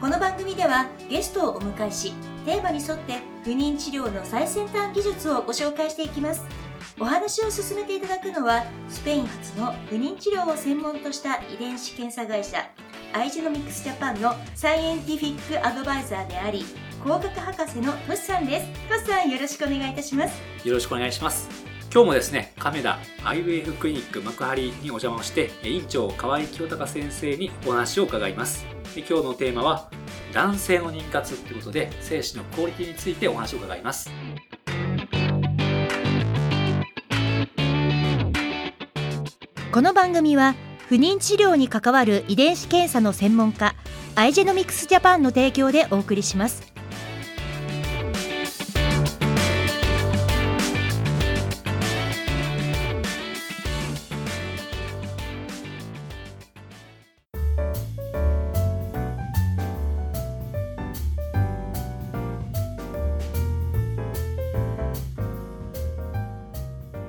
この番組ではゲストをお迎えし、テーマに沿って不妊治療の最先端技術をご紹介していきます。お話を進めていただくのはスペイン発の不妊治療を専門とした遺伝子検査会社IgMix Japan のサイエンティフィックアドバイザーであり工学博士のトシさんです。トシさん、よろしくお願いいたします。よろしくお願いします。今日もですね、亀田 IVF クリニック幕張にお邪魔をして院長河合清隆先生にお話を伺います。今日のテーマは男性の妊活ということで、精子のクオリティについてお話を伺います。この番組は不妊治療に関わる遺伝子検査の専門家 IgMix Japan の提供でお送りします。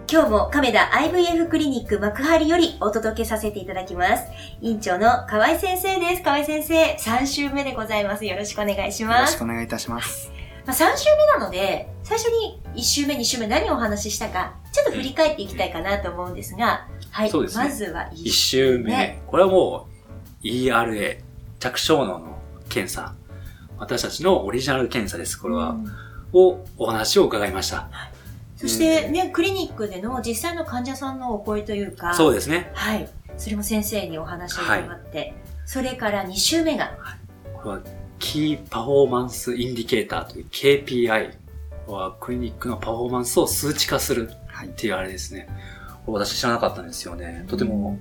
今日も亀田 IVF クリニック幕張よりお届けさせていただきます。院長の河合先生です。河合先生、3週目でございます。よろしくお願いします。よろしくお願いいたします。まあ、3週目なので、最初に1週目、2週目何をお話ししたか、ちょっと振り返っていきたいかなと思うんですが、はい、そうですね、まずは1週目。これはもう ERA、着床能の検査。私たちのオリジナル検査です。これは、をお話を伺いました。はい、そしてね、クリニックでの実際の患者さんのお声というか、そうですね。はい。それも先生にお話を伺って、はい、それから2週目が、これはキーパフォーマンスインディケーターという KPI はクリニックのパフォーマンスを数値化するっていうあれですね。これ私知らなかったんですよね。とても、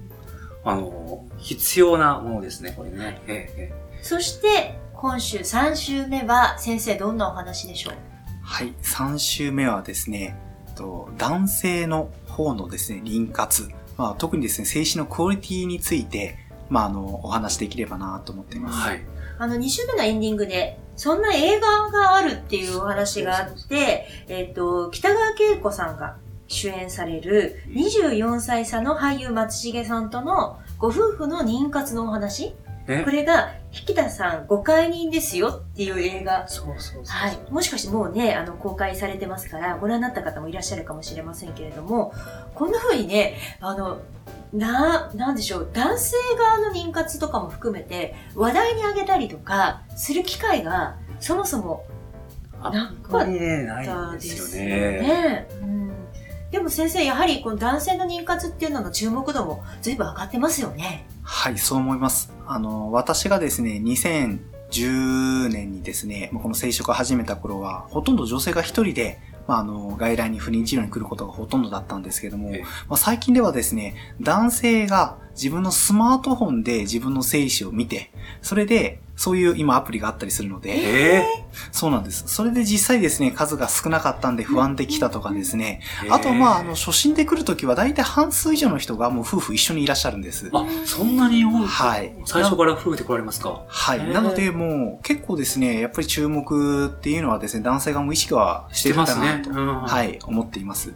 必要なものですね、これね。はい、そして今週3週目は先生どんなお話でしょう？はい、3週目はですね、男性の方のですね、妊活、まあ、特にですね、精子のクオリティについて、まあ、お話できればなと思っています。はい。2週目のエンディングで、そんな映画があるっていうお話があって、北川景子さんが主演される24歳差の俳優松重さんとのご夫婦の妊活のお話。これが、引田さんご解任ですよっていう映画。そう。はい。もしかしてもうね、公開されてますから、ご覧になった方もいらっしゃるかもしれませんけれども、こんな風にね、なんでしょう、男性側の妊活とかも含めて、話題に挙げたりとか、する機会が、そもそも、なかったですよね。でも先生、やはりこの男性の妊活っていうのの注目度も随分上がってますよね。はい、そう思います。私がですね、2010年にですね、この生殖を始めた頃は、ほとんど女性が一人で、外来に不妊治療に来ることがほとんどだったんですけども、最近ではですね、男性が自分のスマートフォンで自分の精子を見て、それで、そういう今アプリがあったりするので、そうなんです。それで実際ですね、数が少なかったんで不安できたとかですね。あと、初診で来るときは大体半数以上の人がもう夫婦一緒にいらっしゃるんです。あ、そんなに多い？はい。最初から夫婦で来られますか？はい。なので、もう結構ですね、やっぱり注目っていうのはですね、男性がもう意識はしてるかなと、はい、思っています。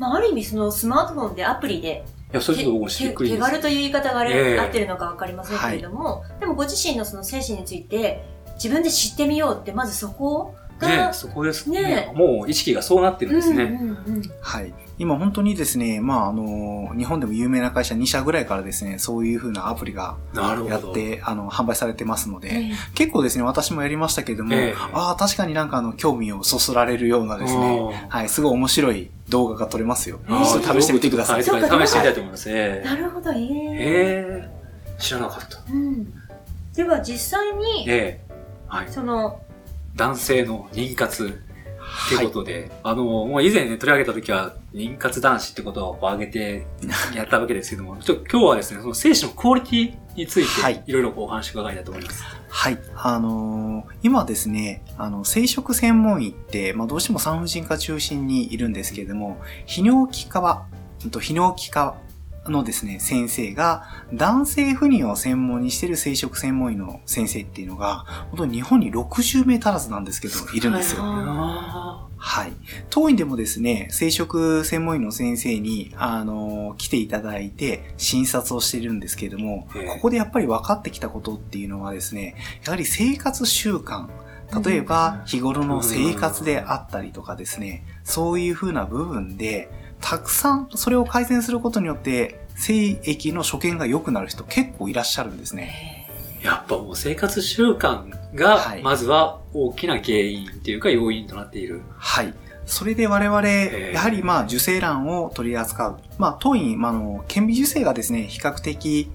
まあ、ある意味そのスマートフォンでアプリで、いや、そういうこともしっくりです。手軽という言い方が合ってるのかわかりませんけれども、でもご自身のその精神について自分で知ってみようって、まずそこが、そこですね。もう意識がそうなってるんですね。はい。今本当にですね、日本でも有名な会社2社ぐらいからですね、そういう風なアプリがやって、販売されてますので、結構ですね、私もやりましたけれども、ああ、確かになんか興味をそそられるようなですね、はい、すごい面白い動画が撮れますよ。ちょっと試してみてください。試してみたいと思います。なるほど、知らなかった。では実際に、その、男性の妊活、ということで、もう以前ね、取り上げたときは、妊活男子ってことを挙げてやったわけですけども、今日はですね、その精子のクオリティについていろいろお話伺いたいと思います。はい。今ですね、生殖専門医って、どうしても産婦人科中心にいるんですけれども、泌尿器科のですね、先生が男性不妊を専門にしている生殖専門医の先生っていうのが、本当に日本に60名足らずなんですけど、いるんですよ。はい。当院でもですね、生殖専門医の先生に、来ていただいて診察をしているんですけれども、ここでやっぱり分かってきたことっていうのはですね、やはり生活習慣、例えば日頃の生活であったりとかですね、そういうふうな部分で、たくさんそれを改善することによって精液の所見が良くなる人結構いらっしゃるんですね。やっぱもう生活習慣がまずは大きな原因というか要因となっている。はい。それで我々、やはり受精卵を取り扱う。当院、顕微授精がですね、比較的、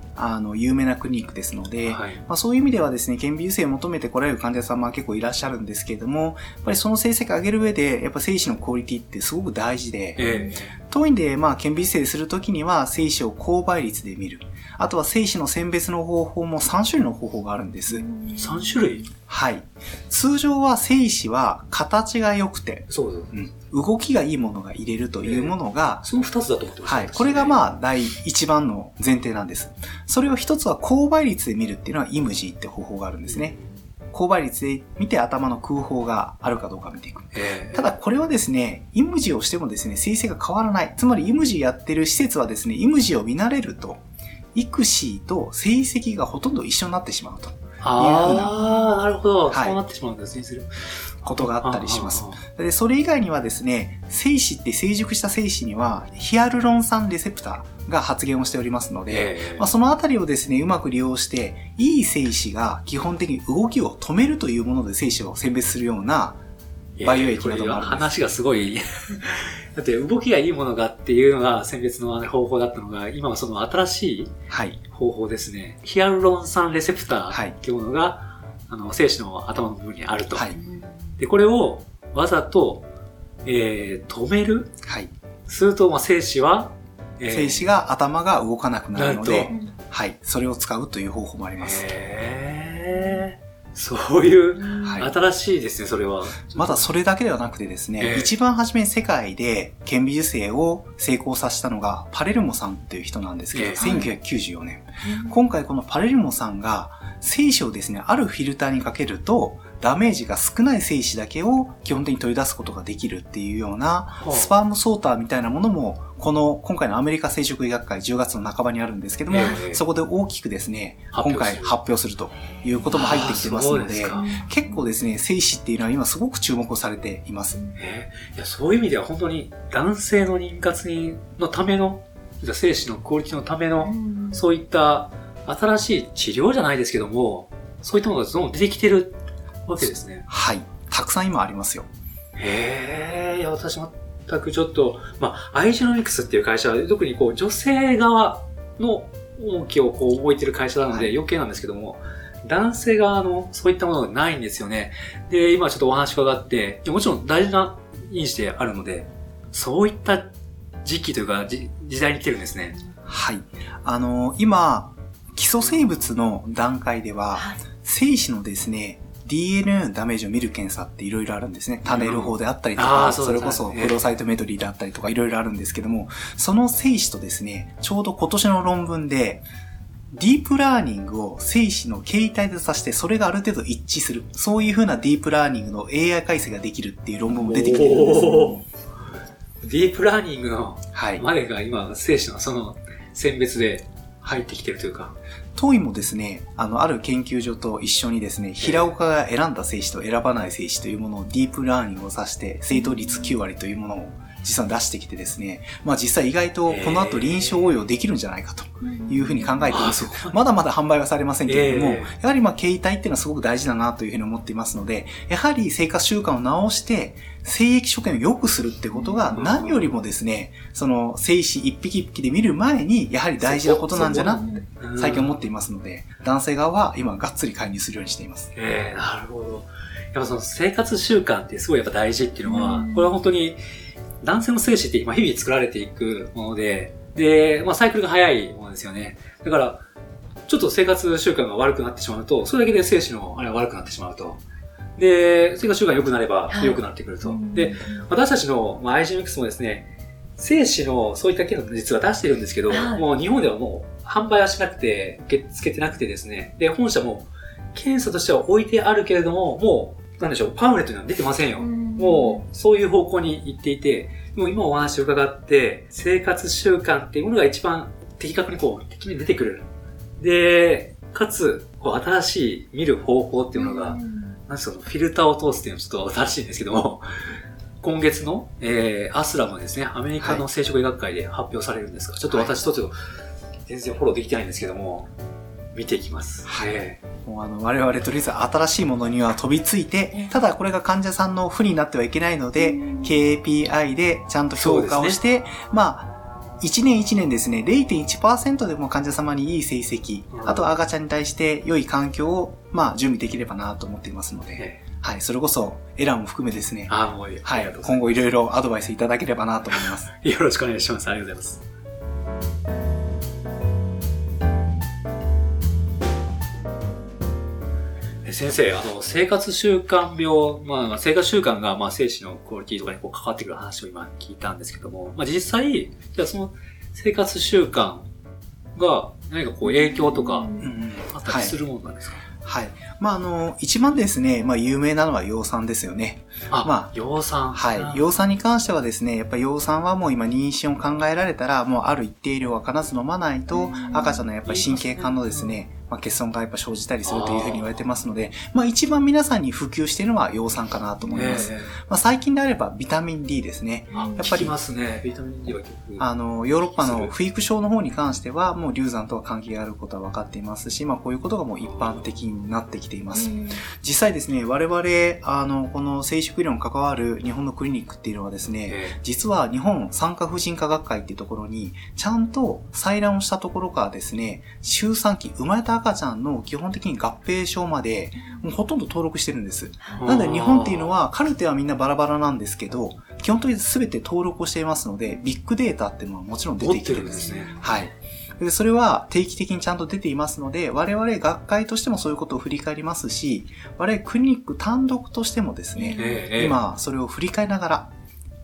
有名なクリニックですので、はい、そういう意味ではですね、顕微授精を求めて来られる患者様は結構いらっしゃるんですけれども、やっぱりその成績を上げる上で、やっぱ精子のクオリティってすごく大事で、当院で、顕微授精するときには、精子を高倍率で見る。あとは精子の選別の方法も3種類の方法があるんです。3種類？はい。通常は精子は形が良くて、そうです、動きがいいものが入れるというものが、その2つだと思ってました、ね。はい。これが第一番の前提なんです。それを1つは高倍率で見るっていうのはイムジーって方法があるんですね。高倍率で見て頭の空砲があるかどうか見ていく。ただこれはですね、イムジーをしてもですね、生成が変わらない。つまりイムジーやってる施設はですね、イムジーを見慣れると、育児と成績がほとんど一緒になってしまうというふうな。ああ、なるほど。そうなってしまうんですね。することがあったりします。で、それ以外にはですね、精子って成熟した精子にはヒアルロン酸レセプターが発現をしておりますので、そのあたりをですね、うまく利用して、いい精子が基本的に動きを止めるというもので精子を選別するようなバイオ液などもあるんです。話がすごい。だって動きがいいものがっていうのが選別の方法だったのが、今はその新しい方法ですね。はい、ヒアルロン酸レセプターっていうものが、精子の頭の部分にあると。はい、で、これをわざと、止める。はい、すると、精子は、精子が頭が動かなくなるので、はい、それを使うという方法もあります。そういう、新しいですね、それは。まだそれだけではなくてですね、一番初め世界で顕微授精を成功させたのがパレルモさんっていう人なんですけど、1994年。今回このパレルモさんが精子をですね、あるフィルターにかけると、ダメージが少ない精子だけを基本的に取り出すことができるっていうような、スパームソーターみたいなものも、今回のアメリカ生殖医学会10月の半ばにあるんですけども、そこで大きくですね、今回発表するということも入ってきてますので、結構ですね、精子っていうのは今すごく注目をされています。いや、そういう意味では本当に男性の妊活のための、精子のクオリティのための、そういった新しい治療じゃないですけども、そういったものがどんどん出てきてるわけですね。はい。たくさん今ありますよ。いや、私全くちょっと、IgMix っていう会社は特に女性側の重きを置いてる会社なので余計なんですけども、男性側のそういったものがないんですよね。で、今ちょっとお話伺って、もちろん大事な因子であるので、そういった時期というか時代に来てるんですね。はい。今、基礎生物の段階では、精子のですね、DNA のダメージを見る検査っていろいろあるんですね。タネル法であったりとか、それこそフローサイトメトリーであったりとかいろいろあるんですけども、その精子とですね、ちょうど今年の論文で、ディープラーニングを精子の形態でさして、それがある程度一致する。そういうふうなディープラーニングの AI 解析ができるっていう論文も出てきてるんです。ディープラーニングのまでが今、精子のその選別で入ってきてるというか。当院もですね、ある研究所と一緒にですね、平岡が選んだ精子と選ばない精子というものをディープラーニングを指して、正答率9割というものを実際出してきてですね、実際意外とこの後臨床応用できるんじゃないかというふうに考えています。まだまだ販売はされませんけれども、やはり形態っていうのはすごく大事だなというふうに思っていますので、やはり生活習慣を直して、精液所見を良くするってことが何よりもですね、その精子一匹一匹で見る前にやはり大事なことなんじゃなって最近思っていますので、男性側は今がっつり介入するようにしています。なるほど。やっぱその生活習慣ってすごいやっぱ大事っていうのは、これは本当に男性の精子って今日々作られていくもので、サイクルが早いものですよね。だからちょっと生活習慣が悪くなってしまうと、それだけで精神のあれが悪くなってしまうと。で、生活習慣が良くなれば良くなってくると。はい、で、私たちの、まあ、IgMix もですね、精子のそういった機能実は出してるんですけど、はい、もう日本ではもう販売はしなくて、受け付けてなくてですね、で、本社も検査としては置いてあるけれども、もう、なんでしょう、パンフレットには出てませんよ。もう、そういう方向に行っていて、もう今お話を伺って、生活習慣っていうものが一番的確にこう、的に出てくる。で、かつ、こう、新しい見る方法っていうのが、なんですか、フィルターを通すっていうのはちょっと新しいんですけども、今月の、アスラムですね、アメリカの生殖医学会で発表されるんですが、はい、ちょっと私とちょっと全然フォローできてないんですけども、見ていきます。はい。もう我々とりあえず新しいものには飛びついて、ただこれが患者さんの負になってはいけないので、KPI でちゃんと評価をして、ね、まあ、1年1年ですね、0.1% でも患者様にいい成績、あとは赤ちゃんに対して良い環境を、まあ、準備できればなと思っていますので、はい、それこそエラーも含めですね、はい、今後いろいろアドバイスいただければなと思います。よろしくお願いします。ありがとうございます。先生、生活習慣病、まあ、生活習慣が、まあ、精子のクオリティとかにこう関わってくる話を今聞いたんですけども、まあ、実際、じゃあその生活習慣が何かこう影響とかあったりするものなんですか？はい。まあ、一番ですね、まあ、有名なのは葉酸ですよね。まあ、葉酸。はい。葉酸に関してはですね、やっぱり葉酸はもう今妊娠を考えられたら、もうある一定量は必ず飲まないと、赤ちゃんのやっぱり神経管のですね、まあ、欠損がやっぱ生じたりするというふうに言われてますので、まあ、一番皆さんに普及しているのは葉酸かなと思います。まあ、最近であればビタミン D ですね。やっぱり。聞きますね。ビタミン D は結構。ヨーロッパの不育症の方に関しては、もう流産とは関係があることは分かっていますし、まあ、こういうことがもう一般的になってきています。実際ですね、我々、この生殖医療に関わる日本のクリニックっていうのはですね、実は日本産科婦人科学会っていうところに、ちゃんと採卵をしたところからですね、周産期、生まれた赤ちゃんの基本的に合併症までもうほとんど登録してるんです。なので日本っていうのはカルテはみんなバラバラなんですけど、基本的に全て登録をしていますので、ビッグデータっていうのはもちろん出てきてるんですね。はい。で、それは定期的にちゃんと出ていますので、我々学会としてもそういうことを振り返りますし、我々クリニック単独としてもですね、今それを振り返りながら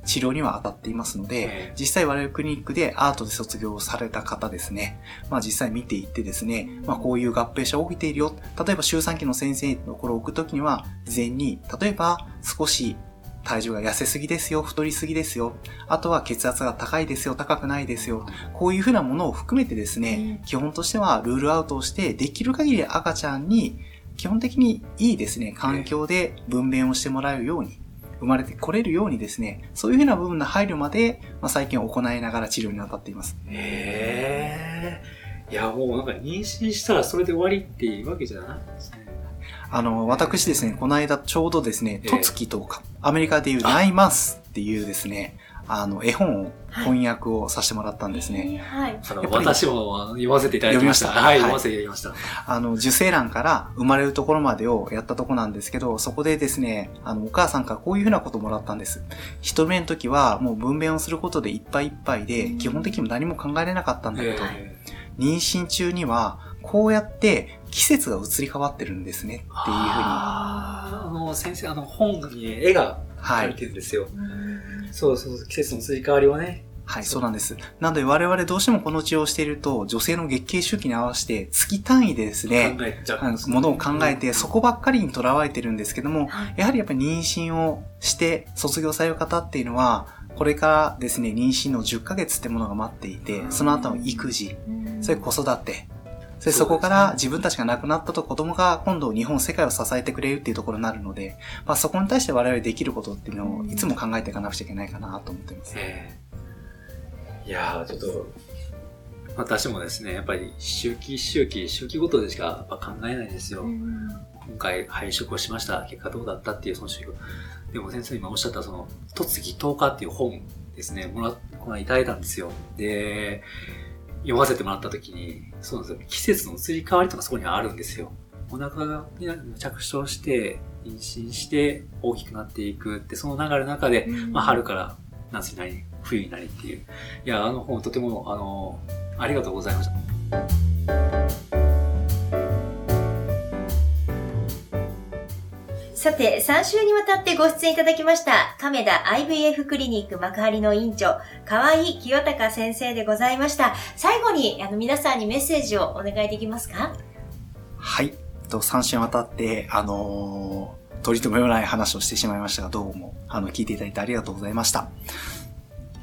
治療には当たっていますので、実際我々クリニックでアートで卒業された方ですね、まあ実際見ていってですね、まあこういう合併症起きているよ。例えば周産期の先生の頃を置くときには、事前に、例えば少し体重が痩せすぎですよ、太りすぎですよ、あとは血圧が高いですよ、高くないですよ、こういうふうなものを含めてですね、基本としてはルールアウトをして、できる限り赤ちゃんに基本的にいいですね、環境で分娩をしてもらえるように、生まれてこれるようにですね、そういうふうな部分の配慮まで、まあ、最近行いながら治療に当たっています。へえ。いや、もうなんか妊娠したらそれで終わりっていうわけじゃないですね。私ですね、この間ちょうどですね、トツキとか、アメリカでいうナイマスっていうですね、絵本を翻訳をさせてもらったんですね。はい。私も読ませていただきました。はい、読ませていただきました。受精卵から生まれるところまでをやったとこなんですけど、そこでですね、お母さんからこういうふうなことをもらったんです。一目の時はもう分娩をすることでいっぱいいっぱいで、基本的にも何も考えれなかったんだけど、妊娠中にはこうやって季節が移り変わってるんですねっていうふうに。先生、本に絵が描いてるんですよ。そうそう、季節の移り変わりはね。はい、そうなんです。なので我々どうしてもこの治療をしていると、女性の月経周期に合わせて月単位でですね、ものを考えて、そこばっかりにとらわれてるんですけども、やはり妊娠をして卒業される方っていうのは、これからですね、妊娠の10ヶ月ってものが待っていて、その後の育児、それ子育て、そこから自分たちが亡くなったと子供が今度日本世界を支えてくれるっていうところになるので、まあ、そこに対して我々できることっていうのをいつも考えていかなくちゃいけないかなと思っています。いやー、ちょっと私もですね、やっぱり周期ごとでしかやっぱ考えないですよ。今回配色をしました。結果どうだったっていうその周期。でも先生今おっしゃったそのとつぎ10日っていう本ですね、このいただいたんですよ。で、読ませてもらった時に、そうなんですよ。季節の移り変わりとかそこにあるんですよ。お腹に着床して、妊娠して、大きくなっていくって、その流れの中で、まあ春から夏になり、冬になりっていう。いや、本とても、ありがとうございました。さて、3週にわたってご出演いただきました、亀田 IVF クリニック幕張の院長、河合清隆先生でございました。最後に、皆さんにメッセージをお願いできますか？はい。3週にわたって、取り留めもない話をしてしまいましたが、どうも、聞いていただいてありがとうございました。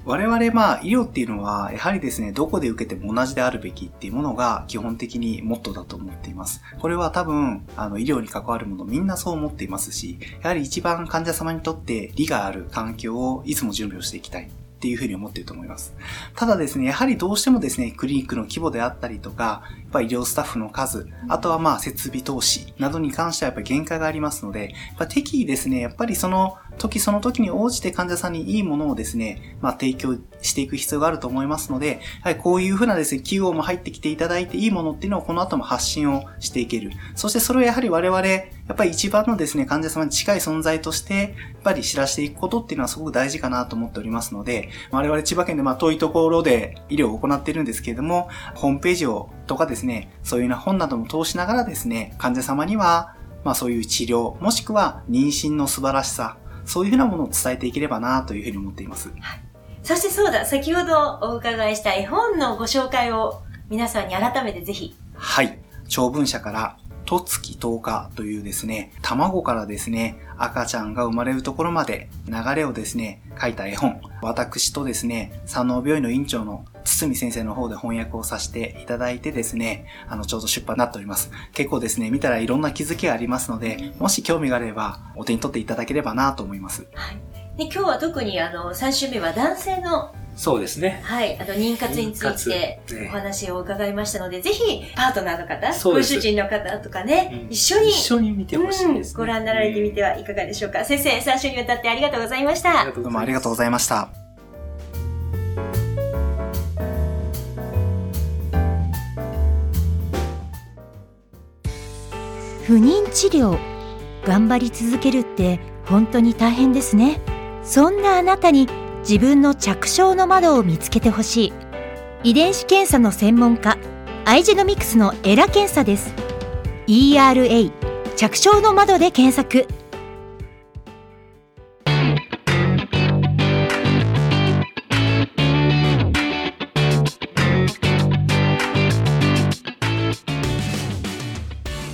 我々、医療っていうのは、やはりですね、どこで受けても同じであるべきっていうものが、基本的にモットーだと思っています。これは多分、医療に関わるもの、みんなそう思っていますし、やはり一番患者様にとって利がある環境をいつも準備をしていきたい。っていうふうに思っていると思います。ただですね、やはりどうしてもですね、クリニックの規模であったりとか、やっぱ医療スタッフの数、あとは設備投資などに関してはやっぱり限界がありますので、適宜ですね、やっぱりその時その時に応じて患者さんにいいものをですね、提供していく必要があると思いますので、やはりこういうふうなですね、企業も入ってきていただいていいものっていうのをこの後も発信をしていける。そしてそれをやはり我々、やっぱり一番のですね、患者様に近い存在として、やっぱり知らせていくことっていうのはすごく大事かなと思っておりますので、我々千葉県で遠いところで医療を行っているんですけれども、ホームページをとかですね、そういうような本なども通しながらですね、患者様には、そういう治療、もしくは妊娠の素晴らしさ、そういうふうなものを伝えていければなというふうに思っています。はい。そしてそうだ、先ほどお伺いした絵本のご紹介を皆さんに改めてぜひ。はい。長文社からとつき10日というですね、卵からですね、赤ちゃんが生まれるところまで流れをですね、書いた絵本。私とですね、山王病院の院長の堤先生の方で翻訳をさせていただいてですね、ちょうど出版になっております。結構ですね、見たらいろんな気づきがありますので、もし興味があればお手に取っていただければなと思います。はい。で、今日は特に3週目は男性のそうですね。はい。妊活についてお話を伺いましたので、ぜひ、パートナーの方、ご主人の方とかね、一緒に見てほしいです、ね。ご覧になられてみてはいかがでしょうか。先生、3週にわたってありがとうございました。どうもありがとうございました。不妊治療、頑張り続けるって本当に大変ですね。そんなあなたに、自分の着床の窓を見つけてほしい。遺伝子検査の専門家、IgMix のエラ検査です。ERA 着床の窓で検索。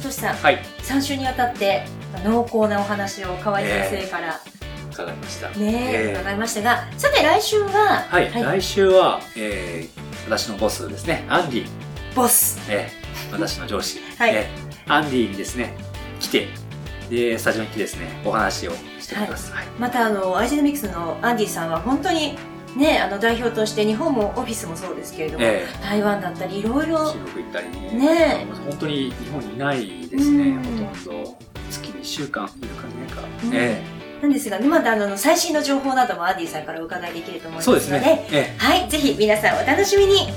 としさん、はい、3週にわたって濃厚なお話を河合先生から、伺いました。伺いましたが、さて来週は、はい、来週は、私のボスですね、アンディ。ボス。私の上司。はい、アンディにですね、来て、で、スタジオに来てですね、お話をしております。はい。また、IgMix のアンディさんは本当に、ね、代表として日本もオフィスもそうですけれども、台湾だったり、いろいろ。中国行ったりね。本当に日本にいないですね、ほとんど。月に1週間いるかいないか。なんですが、ね、まだ最新の情報などもアンディさんからお伺いできると思いますので、そうですね、はい、ぜひ皆さんお楽しみに。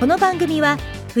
この番組は不